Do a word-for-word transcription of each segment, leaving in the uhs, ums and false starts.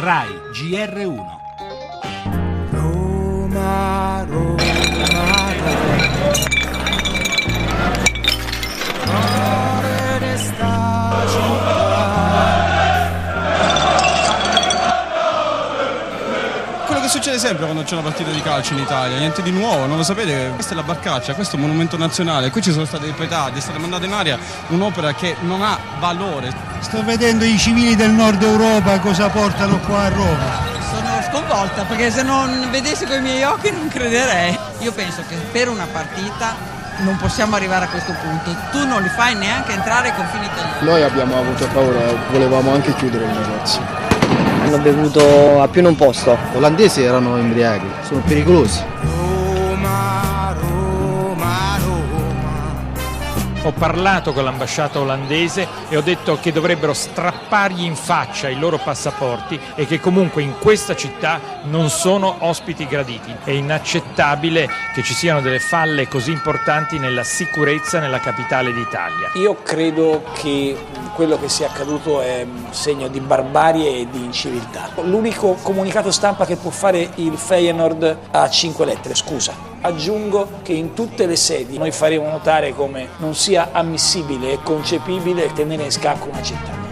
Rai G R uno. Roma, Roma, quello che succede sempre quando c'è una partita di calcio in Italia, niente di nuovo, non lo sapete, questa è la Barcaccia, questo è un monumento nazionale, qui ci sono state dei petardi, è stata mandata in aria un'opera che non ha valore. Sto vedendo i civili del nord Europa cosa portano qua a Roma. Sono sconvolta perché se non vedessi con i miei occhi non crederei. Io penso che per una partita non possiamo arrivare a questo punto, tu non li fai neanche entrare ai confini italiani. Noi abbiamo avuto paura, volevamo anche chiudere il negozio. Hanno bevuto a più non posto. Gli olandesi erano imbriachi, sono pericolosi. Roma, Roma, Roma. Ho parlato con l'ambasciata olandese e ho detto che dovrebbero strappargli in faccia i loro passaporti e che comunque in questa città non sono ospiti graditi. È inaccettabile che ci siano delle falle così importanti nella sicurezza nella capitale d'Italia. Io credo che quello che sia accaduto è un segno di barbarie e di inciviltà. L'unico comunicato stampa che può fare il Feyenoord ha cinque lettere, scusa. Aggiungo che in tutte le sedi noi faremo notare come non sia ammissibile e concepibile tenere in scacco una città.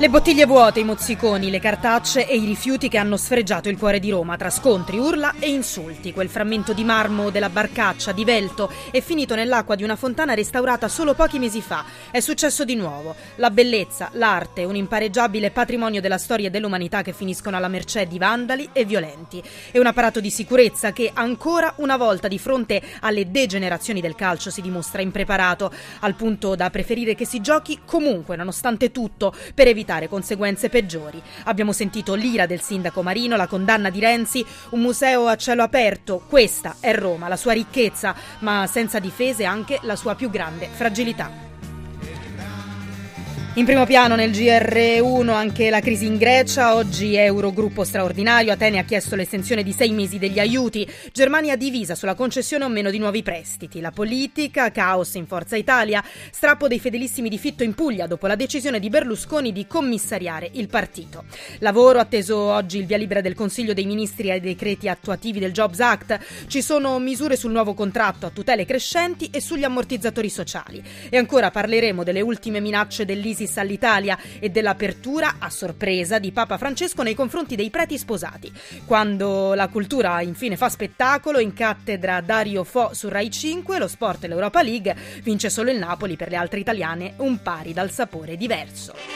Le bottiglie vuote, i mozziconi, le cartacce e i rifiuti che hanno sfregiato il cuore di Roma tra scontri, urla e insulti. Quel frammento di marmo della Barcaccia di Velto è finito nell'acqua di una fontana restaurata solo pochi mesi fa. È successo di nuovo. La bellezza, l'arte, un impareggiabile patrimonio della storia e dell'umanità che finiscono alla mercé di vandali e violenti. È un apparato di sicurezza che ancora una volta di fronte alle degenerazioni del calcio si dimostra impreparato, al punto da preferire che si giochi comunque, nonostante tutto, per evitare conseguenze peggiori. Abbiamo sentito l'ira del sindaco Marino, la condanna di Renzi, un museo a cielo aperto. Questa è Roma, la sua ricchezza, ma senza difese anche la sua più grande fragilità. In primo piano nel G R uno anche la crisi in Grecia, oggi Eurogruppo straordinario, Atene ha chiesto l'estensione di sei mesi degli aiuti, Germania divisa sulla concessione o meno di nuovi prestiti, la politica, caos in Forza Italia, strappo dei fedelissimi di Fitto in Puglia dopo la decisione di Berlusconi di commissariare il partito. Lavoro, atteso oggi il via libera del Consiglio dei Ministri ai decreti attuativi del Jobs Act, ci sono misure sul nuovo contratto a tutele crescenti e sugli ammortizzatori sociali. E ancora parleremo delle ultime minacce dell'I S I S all'Italia e dell'apertura a sorpresa di Papa Francesco nei confronti dei preti sposati. Quando la cultura infine fa spettacolo, in cattedra Dario Fo su Rai cinque, lo sport e l'Europa League, vince solo il Napoli, per le altre italiane un pari dal sapore diverso.